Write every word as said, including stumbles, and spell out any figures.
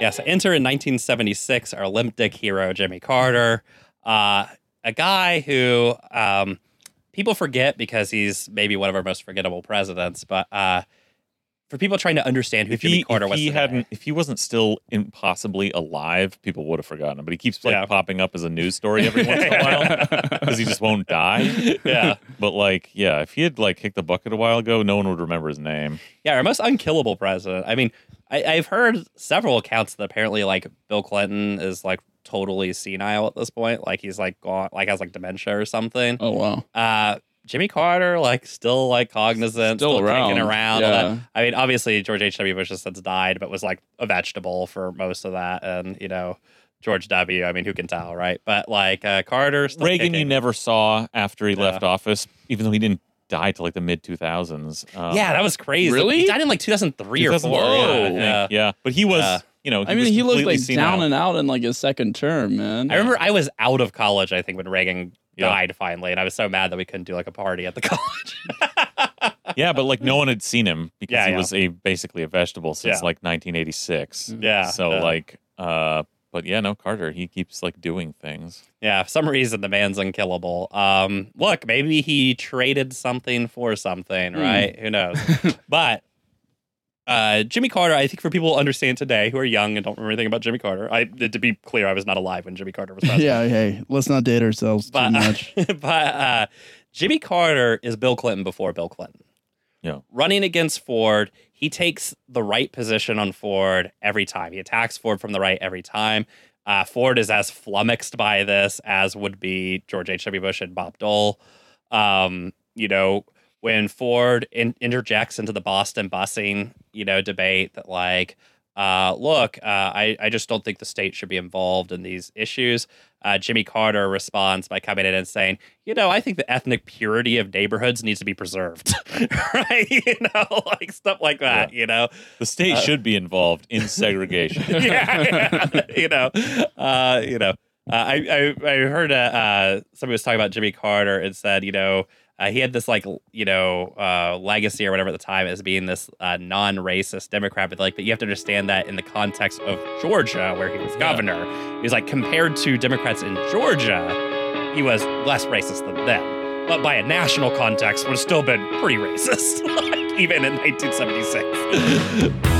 Yeah, so enter in nineteen seventy-six our limp dick hero, Jimmy Carter, uh, a guy who um, people forget because he's maybe one of our most forgettable presidents. But uh, for people trying to understand who if Jimmy he, Carter if was, he today, hadn't, if he wasn't still impossibly alive, people would have forgotten him. But he keeps like yeah. popping up as a news story every once in a while because he just won't die. Yeah, but like, yeah, if he had like kicked the bucket a while ago, no one would remember his name. Yeah, our most unkillable president. I mean. I, I've heard several accounts that apparently, like, Bill Clinton is, like, totally senile at this point. Like, he's, like, gone, like, has, like, dementia or something. Oh, wow. Uh, Jimmy Carter, like, still, like, cognizant. Still, still around. Kicking around. Yeah. I mean, obviously, George H W. Bush has since died, but was, like, a vegetable for most of that. And, you know, George W., I mean, who can tell, right? But, like, uh, Carter still Reagan kicking. You never saw after he yeah. left office, even though he didn't died to like the mid two thousands. Um, yeah, that was crazy. Really? He died in like two thousand three or four. Yeah, yeah. yeah. But he was, yeah. you know, he I mean, was he looked like down out. and out in like his second term, man. I remember I was out of college, I think, when Reagan yeah. died finally, and I was so mad that we couldn't do like a party at the college. yeah, but like no one had seen him because yeah, he yeah. was a basically a vegetable since yeah. like nineteen eighty-six. Yeah. So yeah. like, uh, but yeah, no, Carter, he keeps like doing things. Yeah, for some reason, the man's unkillable. Um, look, maybe he traded something for something, right? Mm. Who knows? But uh, Jimmy Carter, I think for people who understand today who are young and don't remember anything about Jimmy Carter, I to be clear, I was not alive when Jimmy Carter was president. yeah, hey, let's not date ourselves but, too much. Uh, but uh, Jimmy Carter is Bill Clinton before Bill Clinton. Yeah. Running against Ford, he takes the right position on Ford every time. He attacks Ford from the right every time. Uh, Ford is as flummoxed by this as would be George H W. Bush and Bob Dole. Um, you know, when Ford in- interjects into the Boston busing, you know, debate that like, uh, look, uh, I, I just don't think the state should be involved in these issues. Uh, Jimmy Carter responds by coming in and saying, you know, I think the ethnic purity of neighborhoods needs to be preserved, right? You know, like stuff like that, yeah. you know. The state uh, should be involved in segregation. yeah, yeah, you know, uh, you know, uh, I, I I heard uh, uh, somebody was talking about Jimmy Carter and said, you know, uh, he had this like, you know, uh, legacy or whatever at the time as being this uh, non-racist Democrat, but like, but you have to understand that in the context of Georgia, where he was governor, yeah. he was like compared to Democrats in Georgia, he was less racist than them, but by a national context, would have still been pretty racist, like even in nineteen seventy-six.